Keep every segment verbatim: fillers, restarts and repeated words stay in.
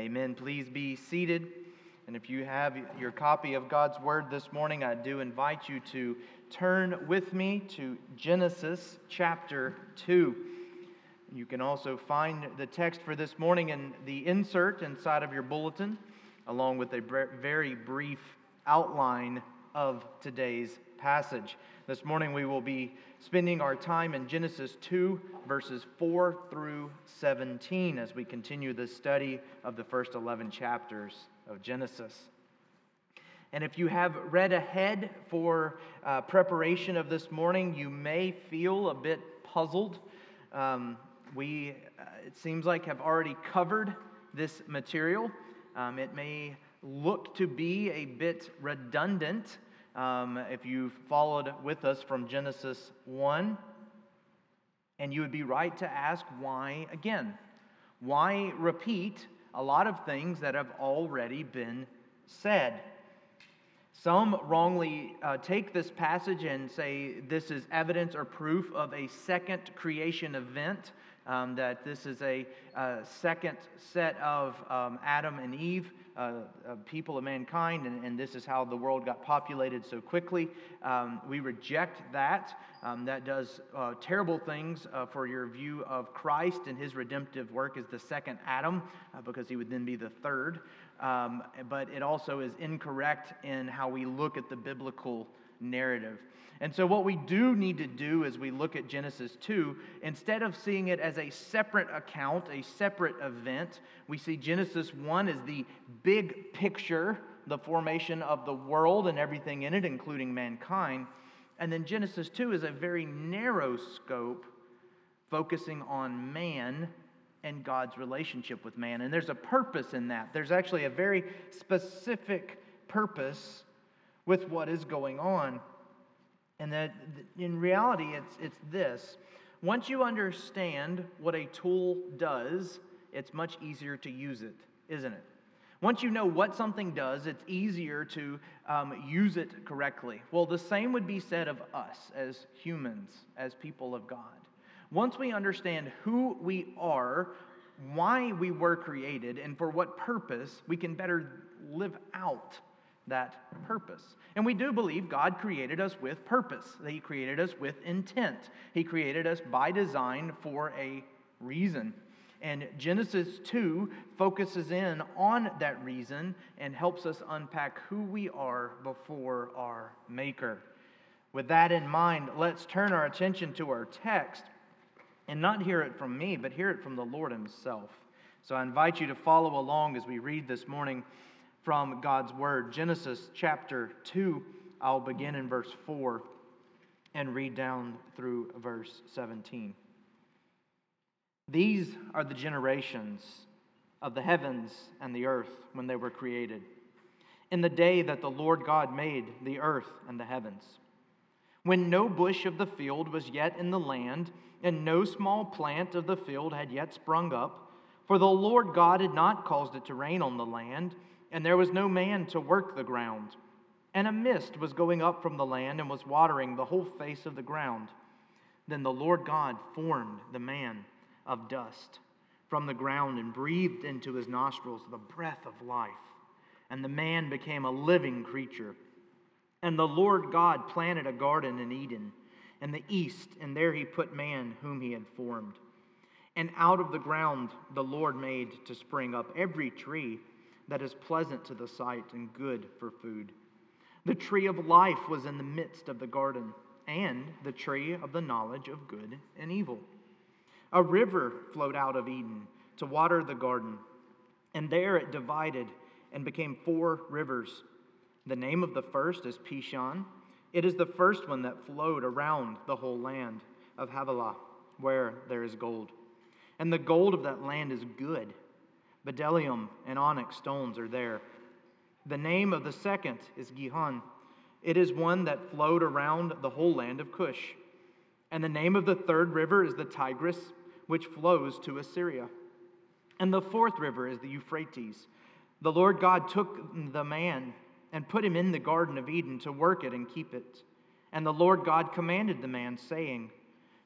Amen. Please be seated. And if you have your copy of God's Word this morning, I do invite you to turn with me to Genesis chapter two. You can also find the text for this morning in the insert inside of your bulletin, along with a very brief outline of today's passage. This morning we will be spending our time in Genesis two, verses four through seventeen, as we continue the study of the first eleven chapters of Genesis. And if you have read ahead for uh, preparation of this morning, you may feel a bit puzzled. Um, we, uh, it seems like, have already covered this material. Um, it may look to be a bit redundant Um, if you've followed with us from Genesis one, and you would be right to ask why again? Why repeat a lot of things that have already been said? Some wrongly uh, take this passage and say this is evidence or proof of a second creation event, um, that this is a uh, second set of um, Adam and Eve, Uh, uh, people of mankind, and, and this is how the world got populated so quickly. Um, we reject that. Um, that does uh, terrible things uh, for your view of Christ and his redemptive work as the second Adam, uh, because he would then be the third. Um, but it also is incorrect in how we look at the biblical narrative. And so what we do need to do as we look at Genesis two, instead of seeing it as a separate account, a separate event, we see Genesis one as the big picture, the formation of the world and everything in it, including mankind. And then Genesis two is a very narrow scope, focusing on man and God's relationship with man. And there's a purpose in that. There's actually a very specific purpose with what is going on. And that in reality, it's, it's this. Once you understand what a tool does, it's much easier to use it, isn't it? Once you know what something does, it's easier to um, use it correctly. Well, the same would be said of us as humans, as people of God. Once we understand who we are, why we were created, and for what purpose, we can better live out that purpose. And we do believe God created us with purpose. That He created us with intent. He created us by design for a reason. And Genesis two focuses in on that reason and helps us unpack who we are before our Maker. With that in mind, let's turn our attention to our text and not hear it from me, but hear it from the Lord Himself. So I invite you to follow along as we read this morning from God's Word. Genesis chapter two, I'll begin in verse four and read down through verse seventeen. These are the generations of the heavens and the earth when they were created, in the day that the Lord God made the earth and the heavens, when no bush of the field was yet in the land, and no small plant of the field had yet sprung up, for the Lord God had not caused it to rain on the land, and there was no man to work the ground. And a mist was going up from the land and was watering the whole face of the ground. Then the Lord God formed the man of dust from the ground and breathed into his nostrils the breath of life. And the man became a living creature. And the Lord God planted a garden in Eden in the east, and there he put man whom he had formed. And out of the ground the Lord made to spring up every tree that is pleasant to the sight and good for food. The tree of life was in the midst of the garden, and the tree of the knowledge of good and evil. A river flowed out of Eden to water the garden, and there it divided and became four rivers. The name of the first is Pishon. It is the first one that flowed around the whole land of Havilah, where there is gold. And the gold of that land is good. Bdellium and onyx stones are there. The name of the second is Gihon. It is one that flowed around the whole land of Cush. And the name of the third river is the Tigris, which flows to Assyria. And the fourth river is the Euphrates. The Lord God took the man and put him in the Garden of Eden to work it and keep it. And the Lord God commanded the man, saying,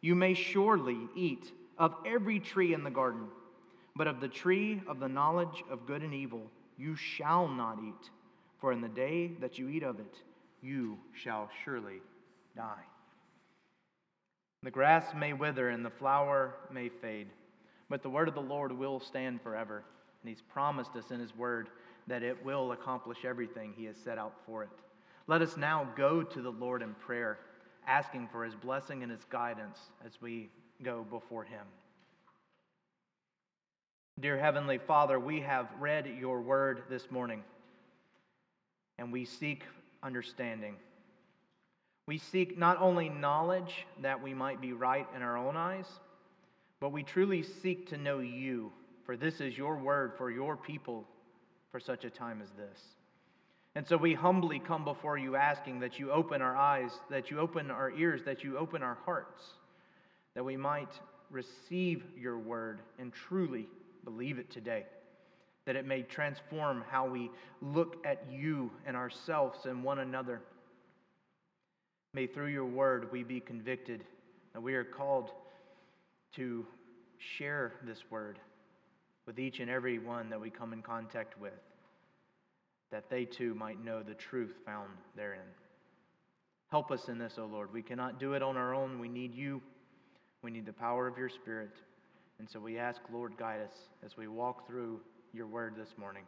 "You may surely eat of every tree in the garden, But of the tree of the knowledge of good and evil you shall not eat, for in the day that you eat of it, you shall surely die. The grass may wither and the flower may fade, but the word of the Lord will stand forever. And he's promised us in his word that it will accomplish everything he has set out for it. Let us now go to the Lord in prayer, asking for his blessing and his guidance as we go before him. Dear Heavenly Father, we have read your word this morning, and we seek understanding. We seek not only knowledge that we might be right in our own eyes, but we truly seek to know you, for this is your word for your people for such a time as this. And so we humbly come before you asking that you open our eyes, that you open our ears, that you open our hearts, that we might receive your word and truly believe it today, that it may transform how we look at you and ourselves and one another. May through your word we be convicted that we are called to share this word with each and every one that we come in contact with, that they too might know the truth found therein. Help us in this, O Lord. We cannot do it on our own. We need you. We need the power of your Spirit. And so we ask, Lord, guide us as we walk through your word this morning.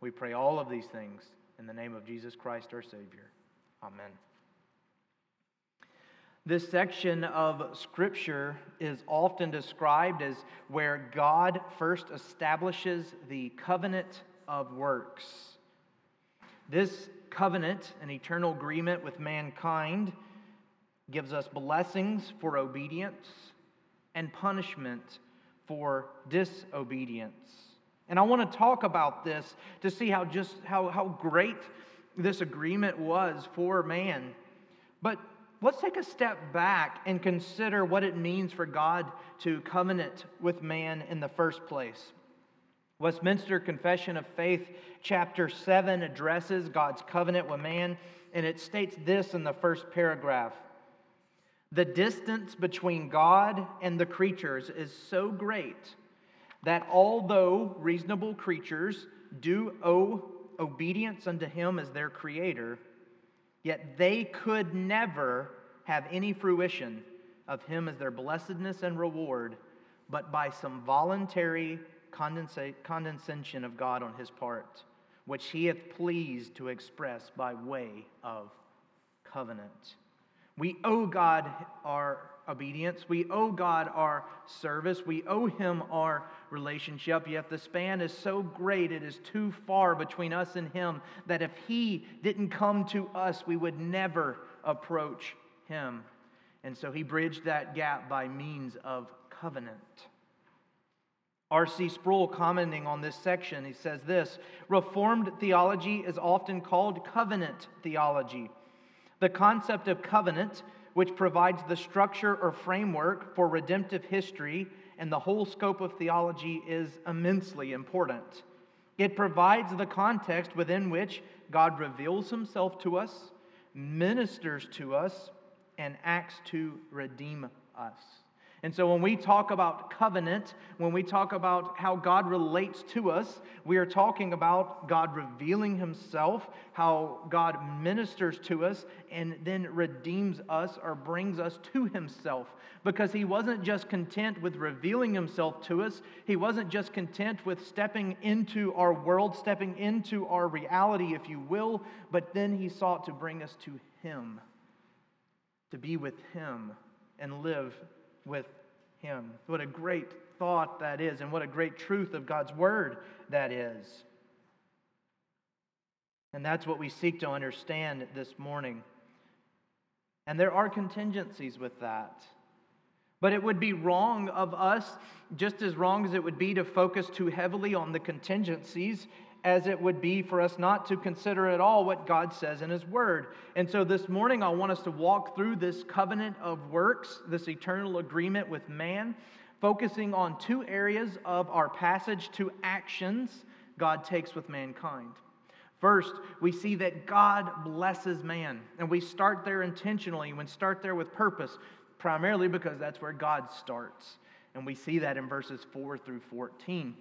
We pray all of these things in the name of Jesus Christ, our Savior. Amen. This section of Scripture is often described as where God first establishes the covenant of works. This covenant, an eternal agreement with mankind, gives us blessings for obedience and punishment for disobedience. And I want to talk about this to see how just how, how great this agreement was for man. But let's take a step back and consider what it means for God to covenant with man in the first place. Westminster Confession of Faith, chapter seven, addresses God's covenant with man, and it states this in the first paragraph. The distance between God and the creatures is so great that although reasonable creatures do owe obedience unto him as their creator, yet they could never have any fruition of him as their blessedness and reward, but by some voluntary condescension of God on his part, which he hath pleased to express by way of covenant. We owe God our obedience. We owe God our service. We owe him our relationship. Yet the span is so great, it is too far between us and him that if he didn't come to us, we would never approach him. And so he bridged that gap by means of covenant. R C Sproul, commenting on this section, he says this: Reformed theology is often called covenant theology. The concept of covenant, which provides the structure or framework for redemptive history and the whole scope of theology, is immensely important. It provides the context within which God reveals himself to us, ministers to us, and acts to redeem us. And so when we talk about covenant, when we talk about how God relates to us, we are talking about God revealing himself, how God ministers to us, and then redeems us or brings us to himself. Because he wasn't just content with revealing himself to us. He wasn't just content with stepping into our world, stepping into our reality, if you will, but then he sought to bring us to him, to be with him and live with him. What a great thought that is, and what a great truth of God's word that is. And that's what we seek to understand this morning. And there are contingencies with that. But it would be wrong of us, just as wrong as it would be to focus too heavily on the contingencies, as it would be for us not to consider at all what God says in his word. And so this morning I want us to walk through this covenant of works, this eternal agreement with man, focusing on two areas of our passage, two actions God takes with mankind. First, we see that God blesses man, and we start there intentionally, we start there with purpose, primarily because that's where God starts. And we see that in verses four through fourteen.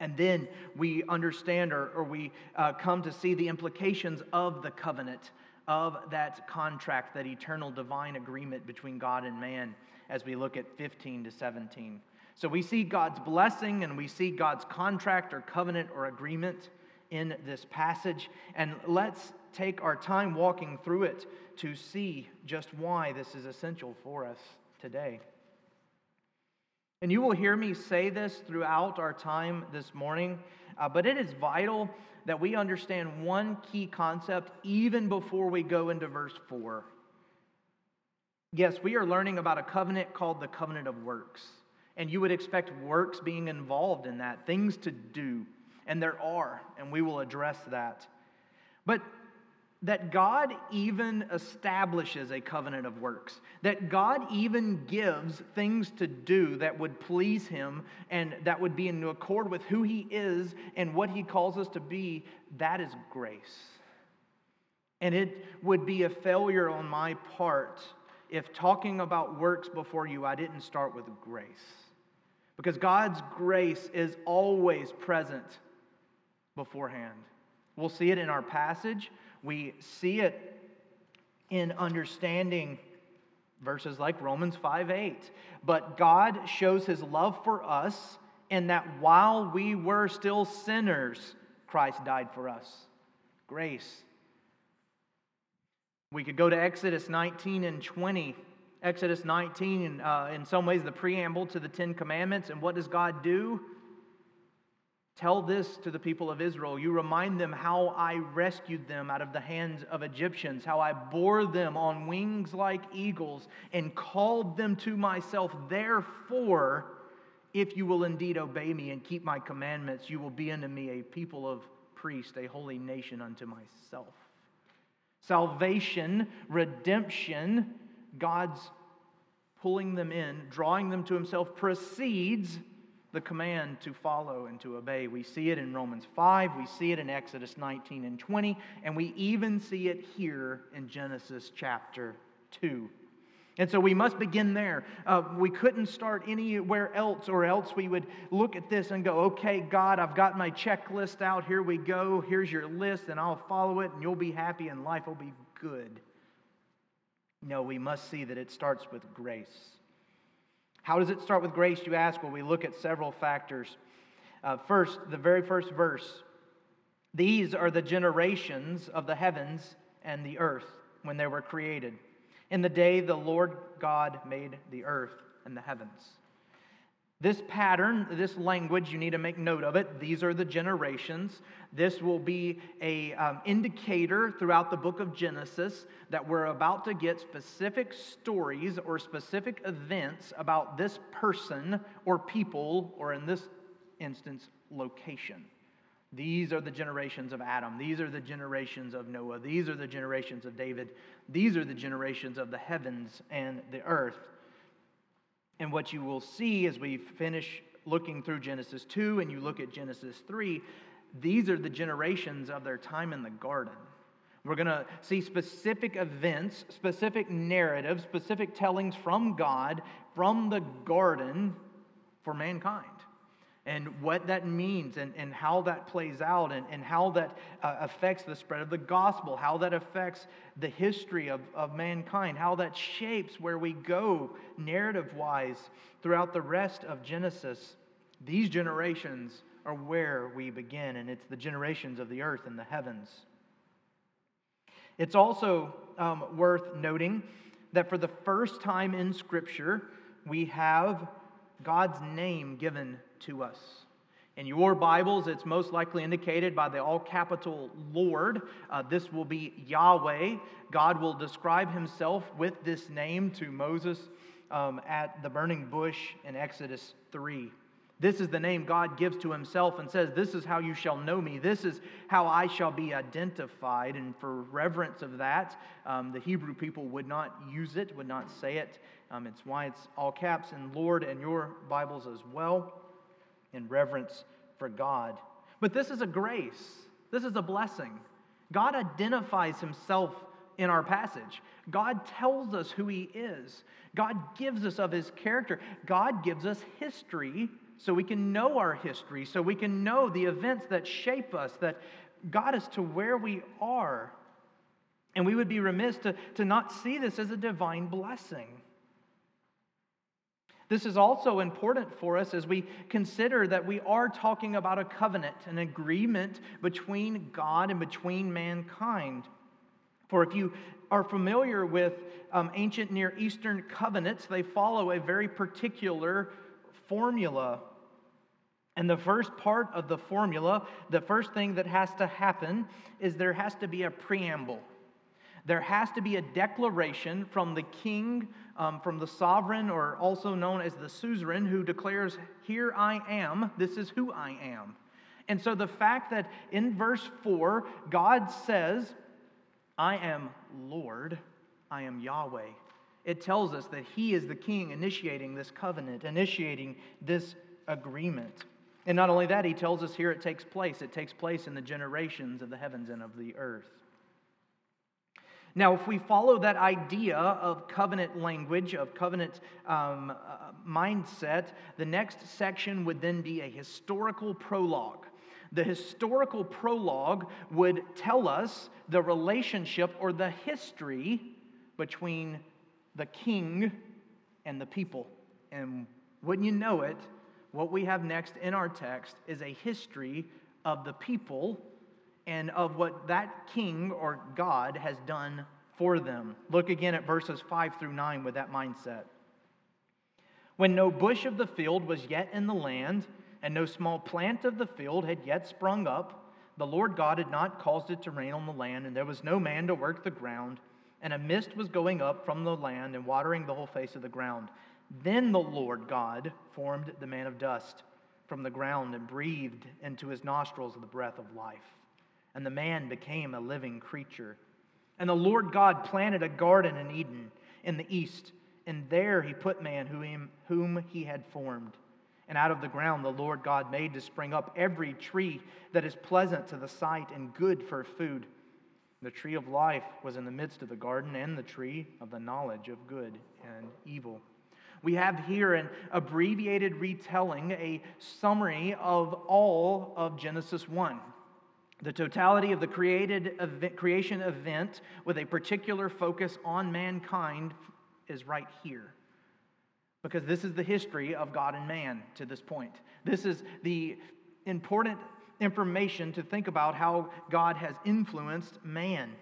And then we understand or, or we uh, come to see the implications of the covenant, of that contract, that eternal divine agreement between God and man as we look at fifteen to seventeen. So we see God's blessing and we see God's contract or covenant or agreement in this passage. And let's take our time walking through it to see just why this is essential for us today. And you will hear me say this throughout our time this morning, uh, but it is vital that we understand one key concept even before we go into verse four. Yes, we are learning about a covenant called the covenant of works, and you would expect works being involved in that, things to do, and there are, and we will address that. But that God even establishes a covenant of works, that God even gives things to do that would please Him and that would be in accord with who He is and what He calls us to be, that is grace. And it would be a failure on my part if talking about works before you, I didn't start with grace. Because God's grace is always present beforehand. We'll see it in our passage. We see it in understanding verses like Romans five eight. But God shows His love for us in that while we were still sinners, Christ died for us. Grace. We could go to Exodus nineteen and twenty. Exodus nineteen, uh, in some ways, the preamble to the Ten Commandments. And what does God do? Tell this to the people of Israel. You remind them how I rescued them out of the hands of Egyptians, how I bore them on wings like eagles and called them to myself. Therefore, if you will indeed obey me and keep my commandments, you will be unto me a people of priests, a holy nation unto myself. Salvation, redemption, God's pulling them in, drawing them to Himself, precedes the command to follow and to obey. We see it in Romans five, we see it in Exodus nineteen and twenty, and we even see it here in Genesis chapter two. And so we must begin there. Uh, we couldn't start anywhere else, or else we would look at this and go, okay, God, I've got my checklist out, here we go, here's your list, and I'll follow it, and you'll be happy, and life will be good. No, we must see that it starts with grace. How does it start with grace, you ask? Well, we look at several factors. Uh, first, the very first verse. These are the generations of the heavens and the earth when they were created. In the day the Lord God made the earth and the heavens. This pattern, this language, you need to make note of it. These are the generations. This will be an um, indicator throughout the book of Genesis that we're about to get specific stories or specific events about this person or people, or in this instance, location. These are the generations of Adam. These are the generations of Noah. These are the generations of David. These are the generations of the heavens and the earth. And what you will see as we finish looking through Genesis two and you look at Genesis three, these are the generations of their time in the garden. We're going to see specific events, specific narratives, specific tellings from God, from the garden for mankind. And what that means and, and how that plays out and, and how that uh, affects the spread of the gospel, how that affects the history of, of mankind, how that shapes where we go narrative-wise throughout the rest of Genesis. These generations are where we begin, and it's the generations of the earth and the heavens. It's also um, worth noting that for the first time in Scripture, we have God's name given to us. In your Bibles, it's most likely indicated by the all-capital Lord. Uh, this will be Yahweh. God will describe Himself with this name to Moses um, at the burning bush in Exodus three. This is the name God gives to Himself and says, this is how you shall know me. This is how I shall be identified. And for reverence of that, um, the Hebrew people would not use it, would not say it. Um, it's why it's all caps and Lord in your Bibles as well, in reverence for God. But this is a grace. This is a blessing. God identifies Himself in our passage. God tells us who He is. God gives us of His character. God gives us history so we can know our history, so we can know the events that shape us, that got us to where we are. And we would be remiss to, to not see this as a divine blessing. This is also important for us as we consider that we are talking about a covenant, an agreement between God and between mankind. For if you are familiar with um, ancient Near Eastern covenants, they follow a very particular formula. And the first part of the formula, the first thing that has to happen is there has to be a preamble. There has to be a declaration from the king, um, from the sovereign, or also known as the suzerain, who declares, "Here I am, this is who I am." And so the fact that in verse four, God says, "I am Lord, I am Yahweh," it tells us that He is the king initiating this covenant, initiating this agreement. And not only that, He tells us here it takes place. It takes place in the generations of the heavens and of the earth. Now, if we follow that idea of covenant language, of covenant um, uh, mindset, the next section would then be a historical prologue. The historical prologue would tell us the relationship or the history between the king and the people. And wouldn't you know it, what we have next in our text is a history of the people and of what that king or God has done for them. Look again at verses five through nine with that mindset. "When no bush of the field was yet in the land, and no small plant of the field had yet sprung up, the Lord God had not caused it to rain on the land, and there was no man to work the ground, and a mist was going up from the land and watering the whole face of the ground. Then the Lord God formed the man of dust from the ground and breathed into his nostrils the breath of life. And the man became a living creature. And the Lord God planted a garden in Eden in the east, and there he put man whom he had formed. And out of the ground the Lord God made to spring up every tree that is pleasant to the sight and good for food. The tree of life was in the midst of the garden, and the tree of the knowledge of good and evil." We have here an abbreviated retelling, a summary of all of Genesis one. The totality of the created event, creation event with a particular focus on mankind is right here. Because this is the history of God and man to this point. This is the important information to think about how God has influenced man.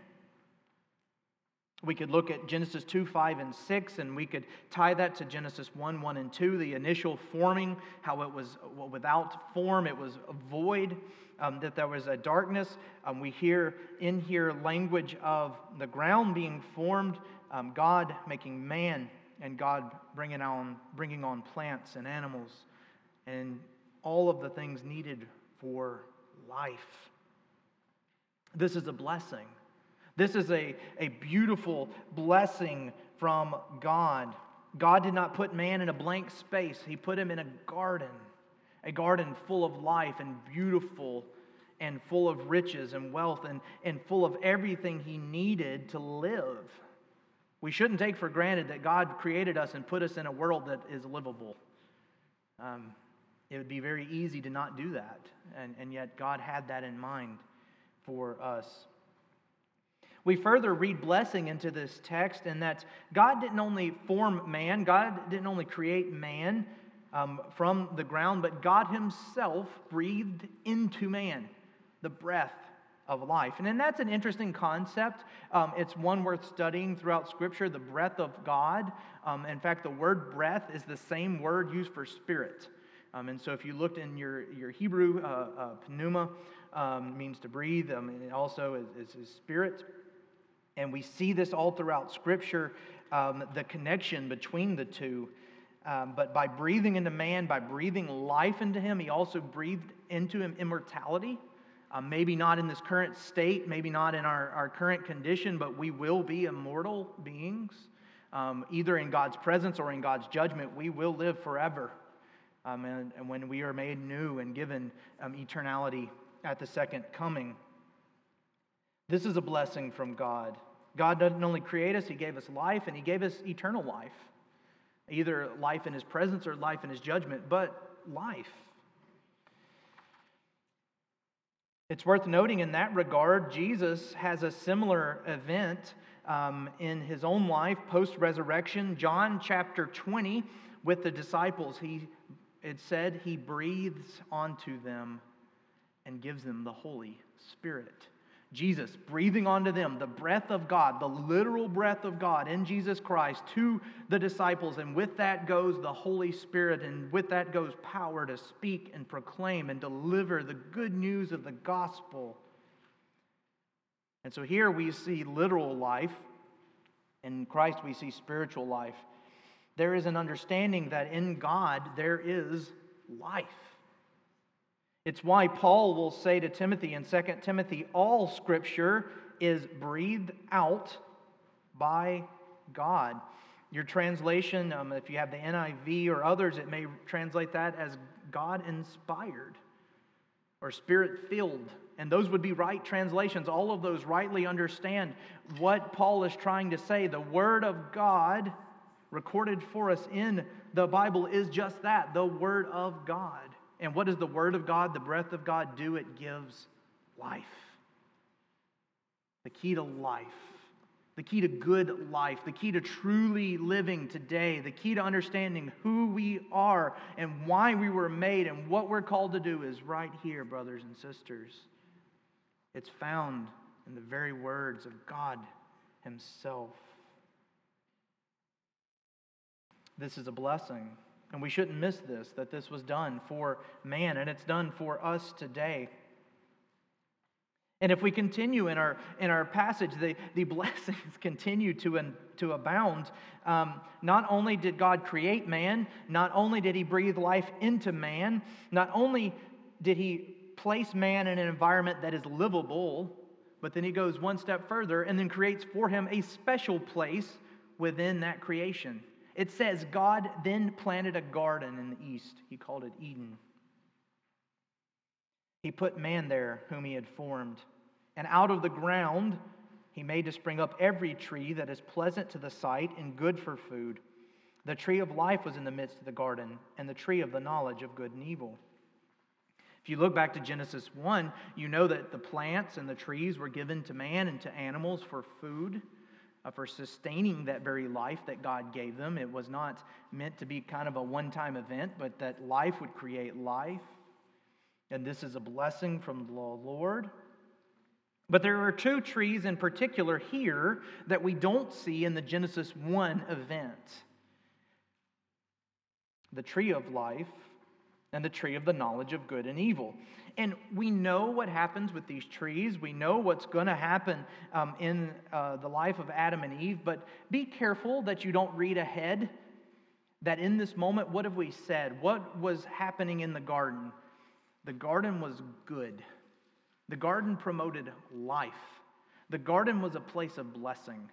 We could look at Genesis two, five, and six, and we could tie that to Genesis one, one, and two, the initial forming, how it was without form, it was void, um, that there was a darkness. Um, we hear in here language of the ground being formed, um, God making man, and God bringing on, bringing on plants and animals, and all of the things needed for life. This is a blessing. This is a, a beautiful blessing from God. God did not put man in a blank space. He put him in a garden, a garden full of life and beautiful and full of riches and wealth and, and full of everything he needed to live. We shouldn't take for granted that God created us and put us in a world that is livable. Um, it would be very easy to not do that, and, and yet God had that in mind for us. We further read blessing into this text in that God didn't only form man, God didn't only create man um, from the ground, but God himself breathed into man the breath of life. And then that's an interesting concept. Um, it's one worth studying throughout Scripture, the breath of God. Um, in fact, the word breath is the same word used for spirit. Um, and so if you looked in your, your Hebrew, uh, uh, pneuma um, means to breathe, um, and it also is, is, is spirit. And we see this all throughout Scripture, um, the connection between the two. Um, but by breathing into man, by breathing life into him, he also breathed into him immortality. Uh, maybe not in this current state, maybe not in our, our current condition, but we will be immortal beings. Um, either in God's presence or in God's judgment, we will live forever. Um, and, and when we are made new and given um, eternality at the second coming. This is a blessing from God. God doesn't only create us, He gave us life, and He gave us eternal life. Either life in His presence or life in His judgment. But life. It's worth noting in that regard, Jesus has a similar event um, in his own life post-resurrection. John chapter twenty, with the disciples, he it said he breathes onto them and gives them the Holy Spirit. Jesus breathing onto them the breath of God, the literal breath of God in Jesus Christ to the disciples. And with that goes the Holy Spirit, and with that goes power to speak and proclaim and deliver the good news of the gospel. And so here we see literal life. In Christ we see spiritual life. There is an understanding that in God there is life. It's why Paul will say to Timothy in Second Timothy, all Scripture is breathed out by God. Your translation, um, if you have the N I V or others, it may translate that as God-inspired or Spirit-filled. And those would be right translations. All of those rightly understand what Paul is trying to say. The Word of God recorded for us in the Bible is just that, the Word of God. And what does the Word of God, the breath of God, do? It gives life. The key to life. The key to good life. The key to truly living today. The key to understanding who we are and why we were made and what we're called to do is right here, brothers and sisters. It's found in the very words of God Himself. This is a blessing. And we shouldn't miss this, that this was done for man, and it's done for us today. And if we continue in our in our passage, the, the blessings continue to, to abound. Um, not only did God create man, not only did He breathe life into man, not only did He place man in an environment that is livable, but then He goes one step further and then creates for him a special place within that creation. It says, God then planted a garden in the east. He called it Eden. He put man there whom He had formed. And out of the ground He made to spring up every tree that is pleasant to the sight and good for food. The tree of life was in the midst of the garden, and the tree of the knowledge of good and evil. If you look back to Genesis one, you know that the plants and the trees were given to man and to animals for food, for sustaining that very life that God gave them. It was not meant to be kind of a one-time event, but that life would create life. And this is a blessing from the Lord. But there are two trees in particular here that we don't see in the Genesis one event. The tree of life and the tree of the knowledge of good and evil. And we know what happens with these trees. We know what's going to happen um, in uh, the life of Adam and Eve. But be careful that you don't read ahead that in this moment, what have we said? What was happening in the garden? The garden was good. The garden promoted life. The garden was a place of blessing.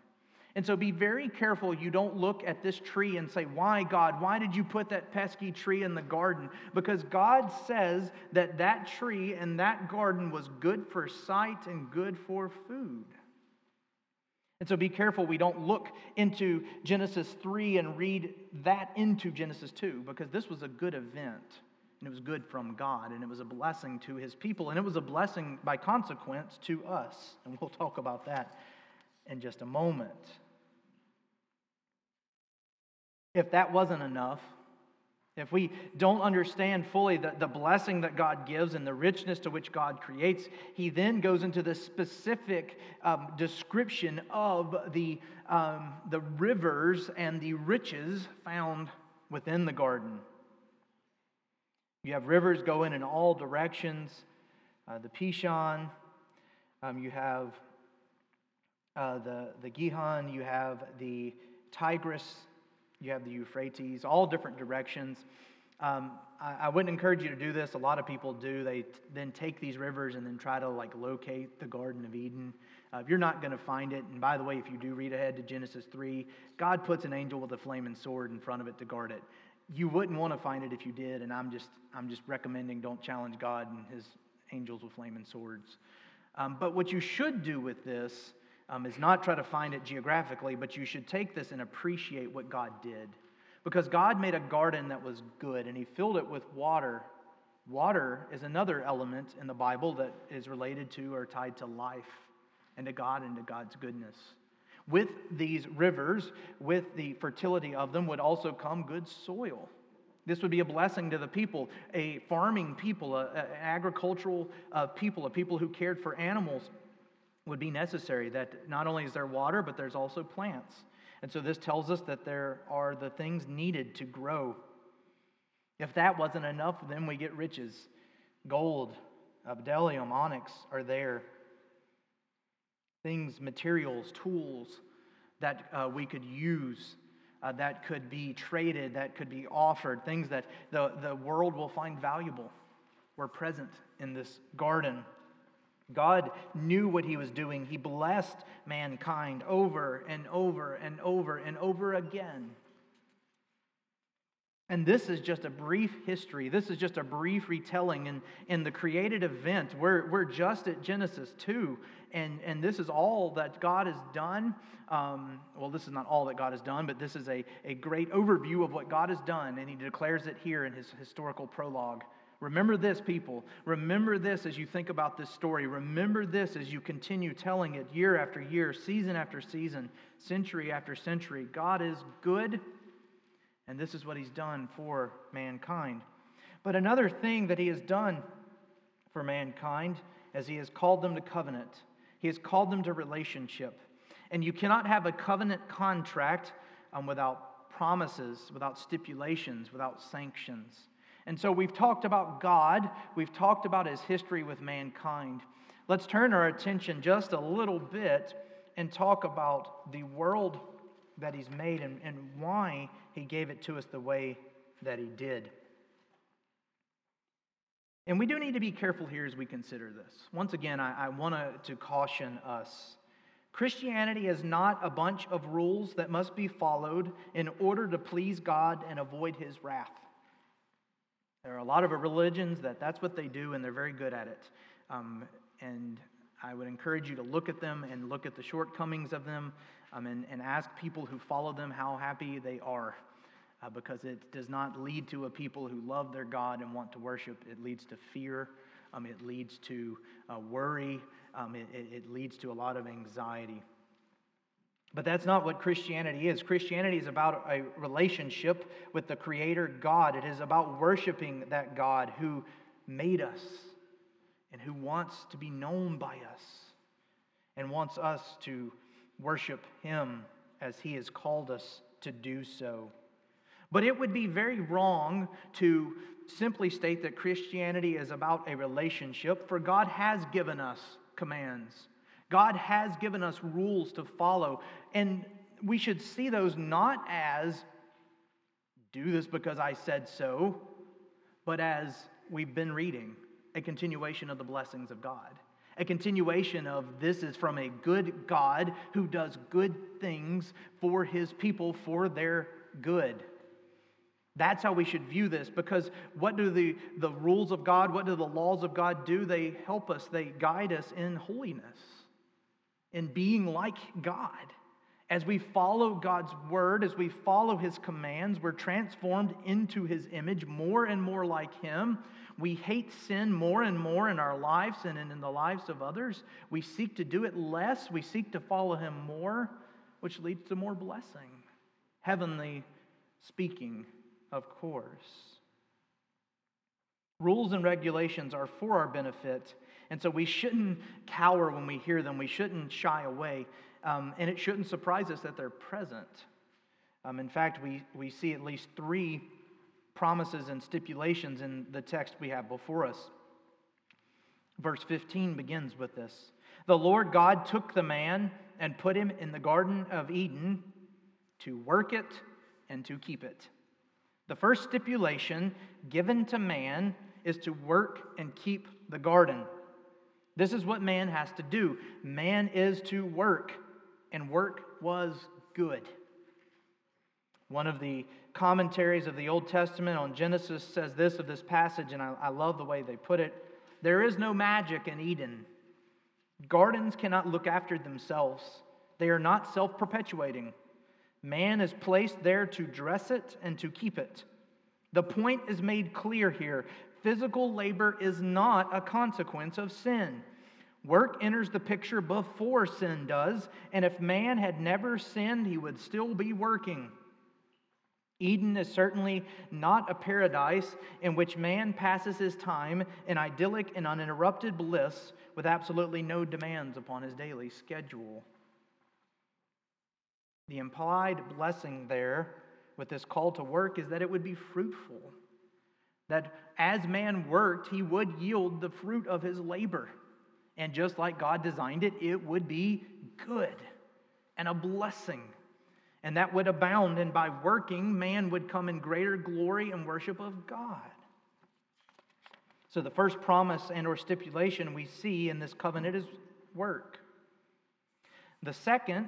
And so be very careful you don't look at this tree and say, why, God? Why did you put that pesky tree in the garden? Because God says that that tree and that garden was good for sight and good for food. And so be careful we don't look into Genesis three and read that into Genesis two, because this was a good event, and it was good from God, and it was a blessing to His people, and it was a blessing by consequence to us. And we'll talk about that in just a moment. If that wasn't enough, if we don't understand fully the, the blessing that God gives and the richness to which God creates, He then goes into the specific um, description of the, um, the rivers and the riches found within the garden. You have rivers going in all directions, uh, the Pishon, um, you have uh, the, the Gihon, you have the Tigris, you have the Euphrates, all different directions. Um, I, I wouldn't encourage you to do this. A lot of people do. They t- then take these rivers and then try to like locate the Garden of Eden. Uh, you're not going to find it. And by the way, if you do read ahead to Genesis three, God puts an angel with a flaming sword in front of it to guard it. You wouldn't want to find it if you did. And I'm just I'm just recommending don't challenge God and His angels with flaming swords. Um, but what you should do with this Um, is not try to find it geographically, but you should take this and appreciate what God did. Because God made a garden that was good, and he filled it with water. Water is another element in the Bible that is related to or tied to life and to God and to God's goodness. With these rivers, with the fertility of them, would also come good soil. This would be a blessing to the people, a farming people, a, an agricultural uh, people, a people who cared for animals would be necessary, that not only is there water, but there's also plants. And so this tells us that there are the things needed to grow. If that wasn't enough, then we get riches. Gold, bdellium, onyx are there. Things, materials, tools that uh, we could use, uh, that could be traded, that could be offered, things that the, the world will find valuable were present in this garden. God knew what he was doing. He blessed mankind over and over and over and over again. And this is just a brief history. This is just a brief retelling in, in the created event. We're, we're just at Genesis two, and, and this is all that God has done. Um, well, this is not all that God has done, but this is a, a great overview of what God has done, and he declares it here in his historical prologue. Remember this, people. Remember this as you think about this story. Remember this as you continue telling it year after year, season after season, century after century. God is good, and this is what he's done for mankind. But another thing that he has done for mankind is he has called them to covenant. He has called them to relationship. And you cannot have a covenant contract um, without promises, without stipulations, without sanctions. And so we've talked about God, we've talked about his history with mankind. Let's turn our attention just a little bit and talk about the world that he's made and, and why he gave it to us the way that he did. And we do need to be careful here as we consider this. Once again, I, I want to, to caution us. Christianity is not a bunch of rules that must be followed in order to please God and avoid his wrath. There are a lot of religions that that's what they do, and they're very good at it. Um, and I would encourage you to look at them and look at the shortcomings of them um, and, and ask people who follow them how happy they are, uh, because it does not lead to a people who love their God and want to worship. It leads to fear. Um, it leads to uh, worry. Um, it, it leads to a lot of anxiety. But that's not what Christianity is. Christianity is about a relationship with the Creator God. It is about worshiping that God who made us and who wants to be known by us and wants us to worship him as he has called us to do so. But it would be very wrong to simply state that Christianity is about a relationship, for God has given us commands. God has given us rules to follow, and we should see those not as, do this because I said so, but as we've been reading, a continuation of the blessings of God, a continuation of this is from a good God who does good things for his people for their good. That's how we should view this, because what do the, the rules of God, what do the laws of God do? They help us, they guide us in holiness, in being like God. As we follow God's word, as we follow his commands, we're transformed into his image, more and more like him. We hate sin more and more in our lives and in the lives of others. We seek to do it less. We seek to follow him more, which leads to more blessing. Heavenly speaking, of course. Rules and regulations are for our benefit. And so we shouldn't cower when we hear them. We shouldn't shy away. Um, and it shouldn't surprise us that they're present. Um, in fact, we, we see at least three promises and stipulations in the text we have before us. Verse fifteen begins with this. The Lord God took the man and put him in the Garden of Eden to work it and to keep it. The first stipulation given to man is to work and keep the garden. This is what man has to do. Man is to work, and work was good. One of the commentaries of the Old Testament on Genesis says this of this passage, and I, I love the way they put it. There is no magic in Eden. Gardens cannot look after themselves. They are not self-perpetuating. Man is placed there to dress it and to keep it. The point is made clear here. Physical labor is not a consequence of sin. Work enters the picture before sin does, and if man had never sinned, he would still be working. Eden is certainly not a paradise in which man passes his time in idyllic and uninterrupted bliss with absolutely no demands upon his daily schedule. The implied blessing there with this call to work is that it would be fruitful, that as man worked, he would yield the fruit of his labor. And just like God designed it, it would be good and a blessing. And that would abound, and by working, man would come in greater glory and worship of God. So the first promise and or stipulation we see in this covenant is work. The second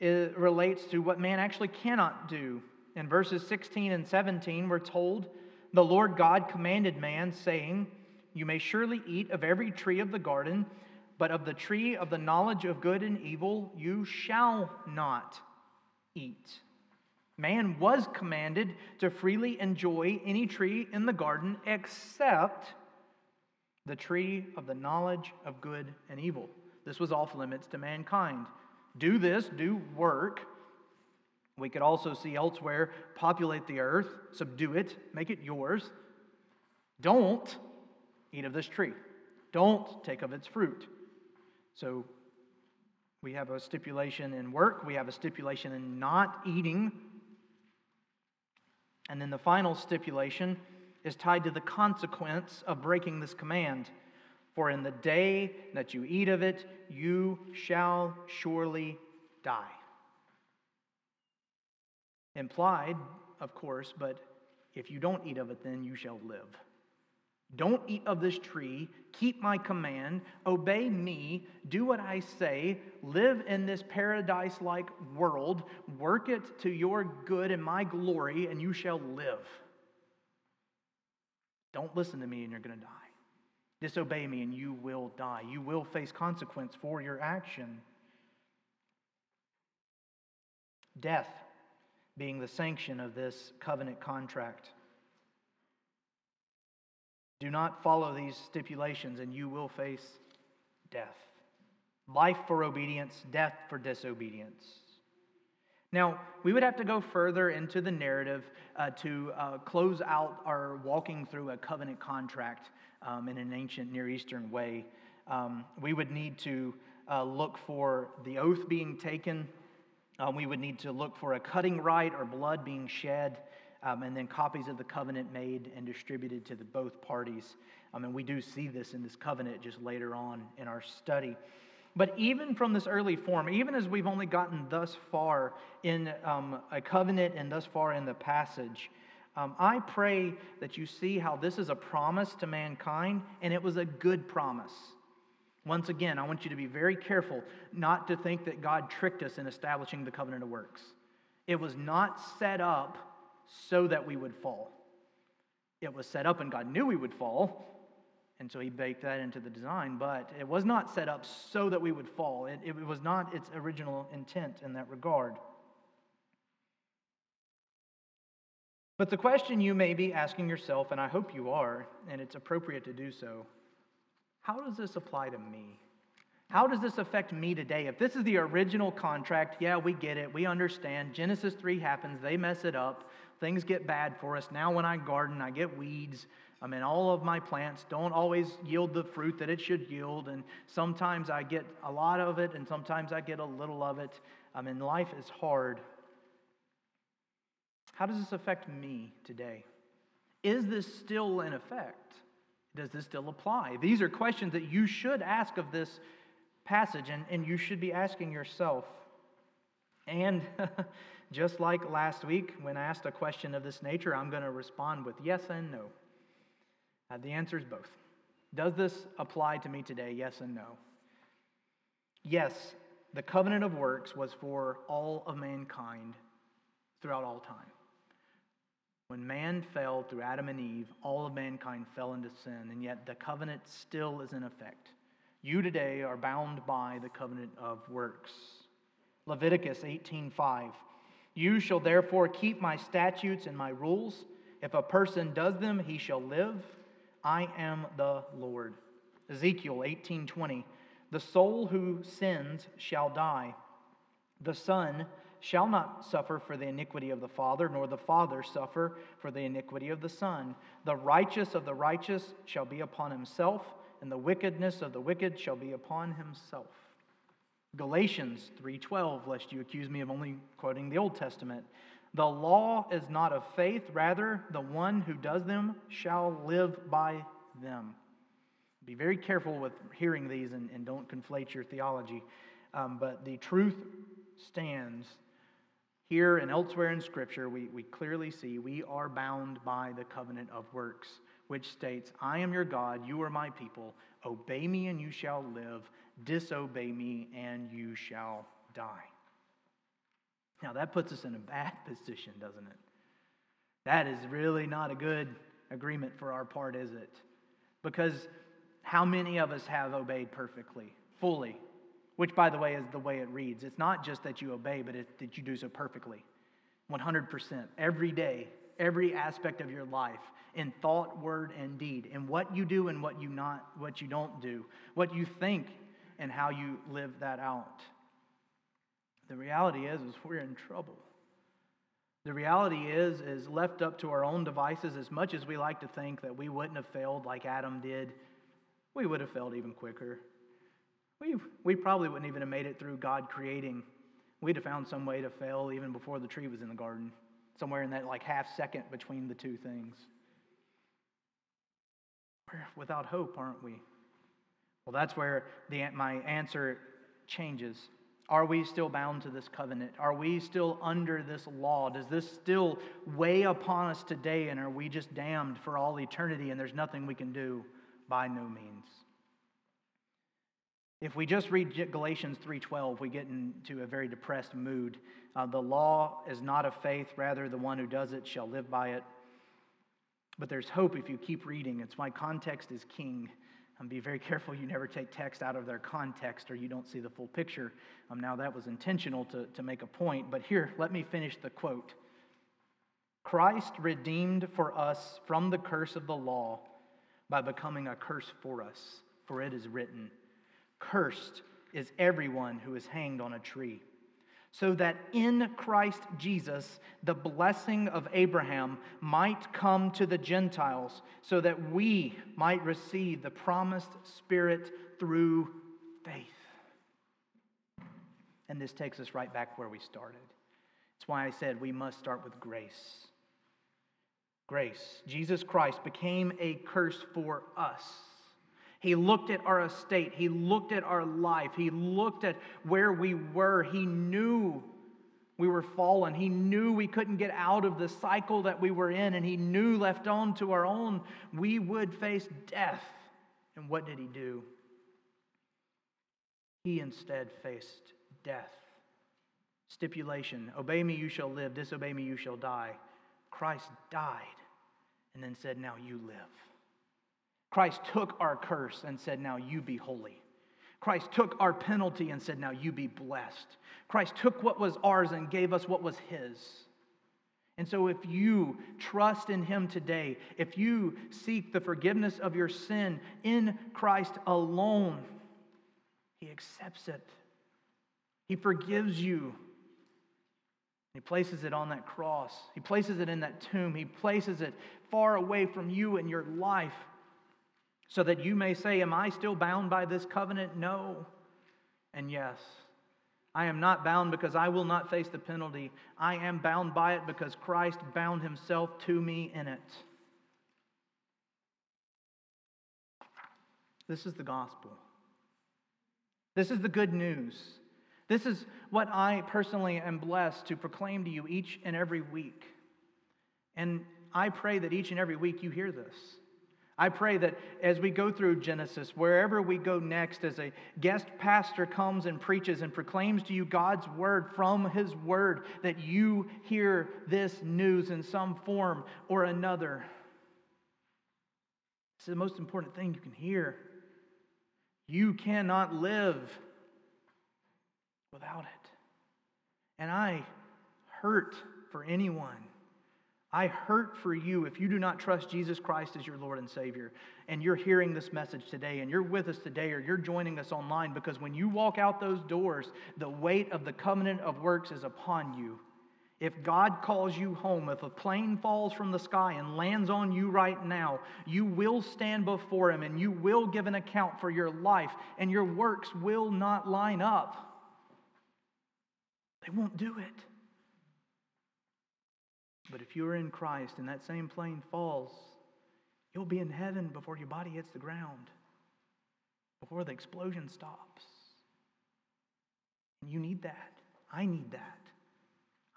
is, relates to what man actually cannot do. In verses sixteen and seventeen, we're told, "The Lord God commanded man, saying, you may surely eat of every tree of the garden, but of the tree of the knowledge of good and evil you shall not eat." Man was commanded to freely enjoy any tree in the garden except the tree of the knowledge of good and evil. This was off limits to mankind. Do this, do work. We could also see elsewhere, populate the earth, subdue it, make it yours. Don't eat of this tree. Don't take of its fruit. So we have a stipulation in work. We have a stipulation in not eating. And then the final stipulation is tied to the consequence of breaking this command. For in the day that you eat of it, you shall surely die. Implied, of course, but if you don't eat of it, then you shall live. Don't eat of this tree, keep my command, obey me, do what I say, live in this paradise-like world, work it to your good and my glory, and you shall live. Don't listen to me and you're going to die. Disobey me and you will die. You will face consequence for your action. Death being the sanction of this covenant contract. Do not follow these stipulations and you will face death. Life for obedience, death for disobedience. Now, we would have to go further into the narrative uh, to uh, close out our walking through a covenant contract um, in an ancient Near Eastern way. Um, we would need to uh, look for the oath being taken. Um, we would need to look for a cutting rite or blood being shed. Um, and then copies of the covenant made and distributed to the both parties. Um, and we do see this in this covenant just later on in our study. But even from this early form, even as we've only gotten thus far in um, a covenant and thus far in the passage, um, I pray that you see how this is a promise to mankind, and it was a good promise. Once again, I want you to be very careful not to think that God tricked us in establishing the covenant of works. It was not set up so that we would fall. It was set up and God knew we would fall, and so he baked that into the design, but it was not set up so that we would fall. It, it was not its original intent in that regard. But the question you may be asking yourself, and I hope you are, and it's appropriate to do so, how does this apply to me? How does this affect me today? If this is the original contract, yeah, we get it, we understand. Genesis three happens, they mess it up. Things get bad for us. Now when I garden, I get weeds. I mean, all of my plants don't always yield the fruit that it should yield, and sometimes I get a lot of it, and sometimes I get a little of it. I mean, life is hard. How does this affect me today? Is this still in effect? Does this still apply? These are questions that you should ask of this passage, and, and you should be asking yourself. And just like last week, when asked a question of this nature, I'm going to respond with yes and no. Uh, the answer is both. Does this apply to me today? Yes and no. Yes, the covenant of works was for all of mankind throughout all time. When man fell through Adam and Eve, all of mankind fell into sin, and yet the covenant still is in effect. You today are bound by the covenant of works. Leviticus eighteen five. You shall therefore keep my statutes and my rules. If a person does them, he shall live. I am the Lord. Ezekiel eighteen twenty. The soul who sins shall die. The son shall not suffer for the iniquity of the father, nor the father suffer for the iniquity of the son. The righteous of the righteous shall be upon himself, and the wickedness of the wicked shall be upon himself. Galatians three twelve, lest you accuse me of only quoting the Old Testament. The law is not of faith, rather the one who does them shall live by them. Be very careful with hearing these and, and don't conflate your theology. Um, but the truth stands here and elsewhere in Scripture. We, we clearly see we are bound by the covenant of works, which states, I am your God, you are my people. Obey me and you shall live. Disobey me and you shall die. Now that puts us in a bad position, doesn't it? That is really not a good agreement for our part, is it? Because how many of us have obeyed perfectly, fully? Which, by the way, is the way it reads. It's not just that you obey, but it's that you do so perfectly. one hundred percent. Every day, every aspect of your life, in thought, word, and deed, in what you do and what you not, what you don't do, what you think and how you live that out. The reality is, is we're in trouble. The reality is, is left up to our own devices, as much as we like to think that we wouldn't have failed like Adam did, we would have failed even quicker. We, we probably wouldn't even have made it through God creating. We'd have found some way to fail even before the tree was in the garden, somewhere in that like half second between the two things. We're without hope, aren't we? Well, that's where the, my answer changes. Are we still bound to this covenant? Are we still under this law? Does this still weigh upon us today, and are we just damned for all eternity and there's nothing we can do? By no means. If we just read Galatians three twelve, we get into a very depressed mood. Uh, the law is not of faith, rather the one who does it shall live by it. But there's hope if you keep reading. It's why context is king. Um, be very careful you never take text out of their context or you don't see the full picture. Um, now that was intentional to, to make a point, but here, let me finish the quote. Christ redeemed for us from the curse of the law by becoming a curse for us, for it is written, cursed is everyone who is hanged on a tree, so that in Christ Jesus the blessing of Abraham might come to the Gentiles, so that we might receive the promised Spirit through faith. And this takes us right back where we started. It's why I said we must start with grace. Grace. Jesus Christ became a curse for us. He looked at our estate. He looked at our life. He looked at where we were. He knew we were fallen. He knew we couldn't get out of the cycle that we were in, and he knew left on to our own, we would face death. And what did he do? He instead faced death. Stipulation, obey me, you shall live. Disobey me, you shall die. Christ died and then said, now you live. Christ took our curse and said, now you be holy. Christ took our penalty and said, now you be blessed. Christ took what was ours and gave us what was his. And so if you trust in him today, if you seek the forgiveness of your sin in Christ alone, he accepts it. He forgives you. He places it on that cross. He places it in that tomb. He places it far away from you and your life, so that you may say, am I still bound by this covenant? No. And yes, I am not bound because I will not face the penalty. I am bound by it because Christ bound himself to me in it. This is the gospel. This is the good news. This is what I personally am blessed to proclaim to you each and every week. And I pray that each and every week you hear this. I pray that as we go through Genesis, wherever we go next, as a guest pastor comes and preaches and proclaims to you God's word from his word, that you hear this news in some form or another. It's the most important thing you can hear. You cannot live without it. And I hurt for anyone. I hurt for you if you do not trust Jesus Christ as your Lord and Savior, and you're hearing this message today, and you're with us today, or you're joining us online, because when you walk out those doors, the weight of the covenant of works is upon you. If God calls you home, if a plane falls from the sky and lands on you right now, you will stand before Him, and you will give an account for your life, and your works will not line up. They won't do it. But if you're in Christ and that same plane falls, you'll be in heaven before your body hits the ground, before the explosion stops. And you need that. I need that.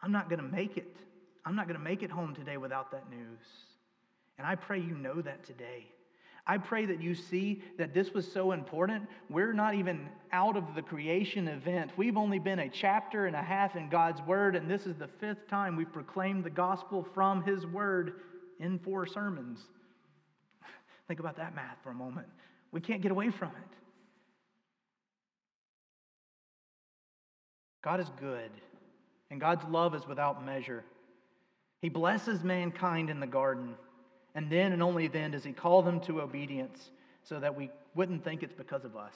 I'm not going to make it. I'm not going to make it home today without that news. And I pray you know that today. I pray that you see that this was so important. We're not even out of the creation event. We've only been a chapter and a half in God's Word, and this is the fifth time we've proclaimed the gospel from His Word in four sermons. Think about that math for a moment. We can't get away from it. God is good, and God's love is without measure. He blesses mankind in the garden. And then and only then does He call them to obedience, so that we wouldn't think it's because of us,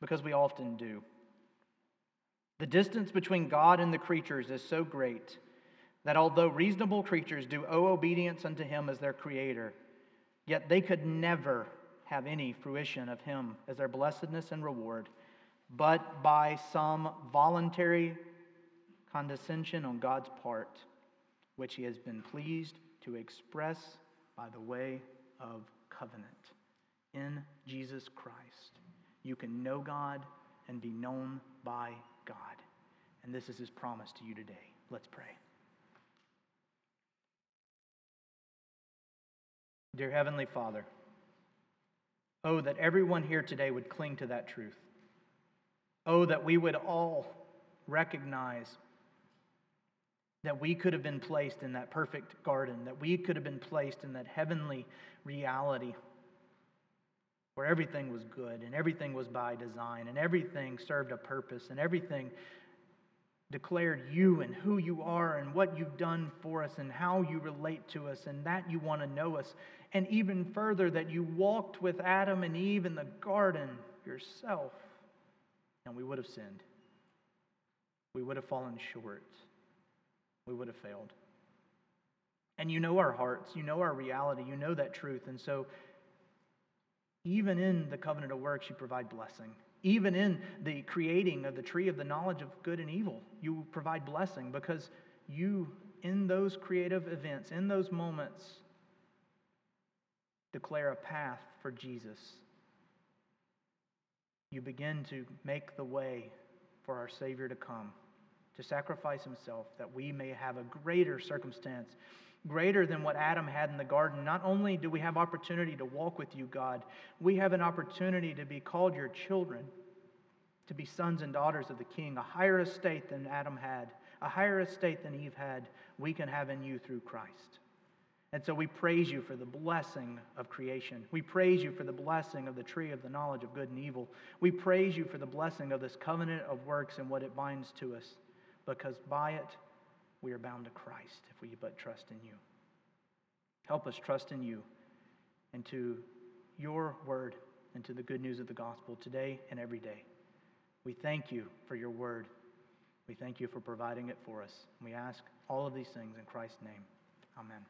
because we often do. The distance between God and the creatures is so great that although reasonable creatures do owe obedience unto Him as their Creator, yet they could never have any fruition of Him as their blessedness and reward, but by some voluntary condescension on God's part, which He has been pleased to express by the way of covenant in Jesus Christ. You can know God and be known by God. And this is His promise to you today. Let's pray. Dear Heavenly Father, oh, that everyone here today would cling to that truth. Oh, that we would all recognize that we could have been placed in that perfect garden, that we could have been placed in that heavenly reality where everything was good and everything was by design and everything served a purpose and everything declared you and who you are and what you've done for us and how you relate to us and that you want to know us. And even further, that you walked with Adam and Eve in the garden yourself, and we would have sinned. We would have fallen short. We would have failed. And you know our hearts, you know our reality, you know that truth. And so even in the covenant of works, you provide blessing. Even in the creating of the tree of the knowledge of good and evil, you provide blessing, because you, in those creative events, in those moments, declare a path for Jesus. You begin to make the way for our Savior to come, to sacrifice Himself, that we may have a greater circumstance, greater than what Adam had in the garden. Not only do we have opportunity to walk with you, God, we have an opportunity to be called your children, to be sons and daughters of the King, a higher estate than Adam had, a higher estate than Eve had, we can have in you through Christ. And so we praise you for the blessing of creation. We praise you for the blessing of the tree of the knowledge of good and evil. We praise you for the blessing of this covenant of works and what it binds to us, because by it, we are bound to Christ if we but trust in you. Help us trust in you and to your word and to the good news of the gospel today and every day. We thank you for your word. We thank you for providing it for us. We ask all of these things in Christ's name. Amen.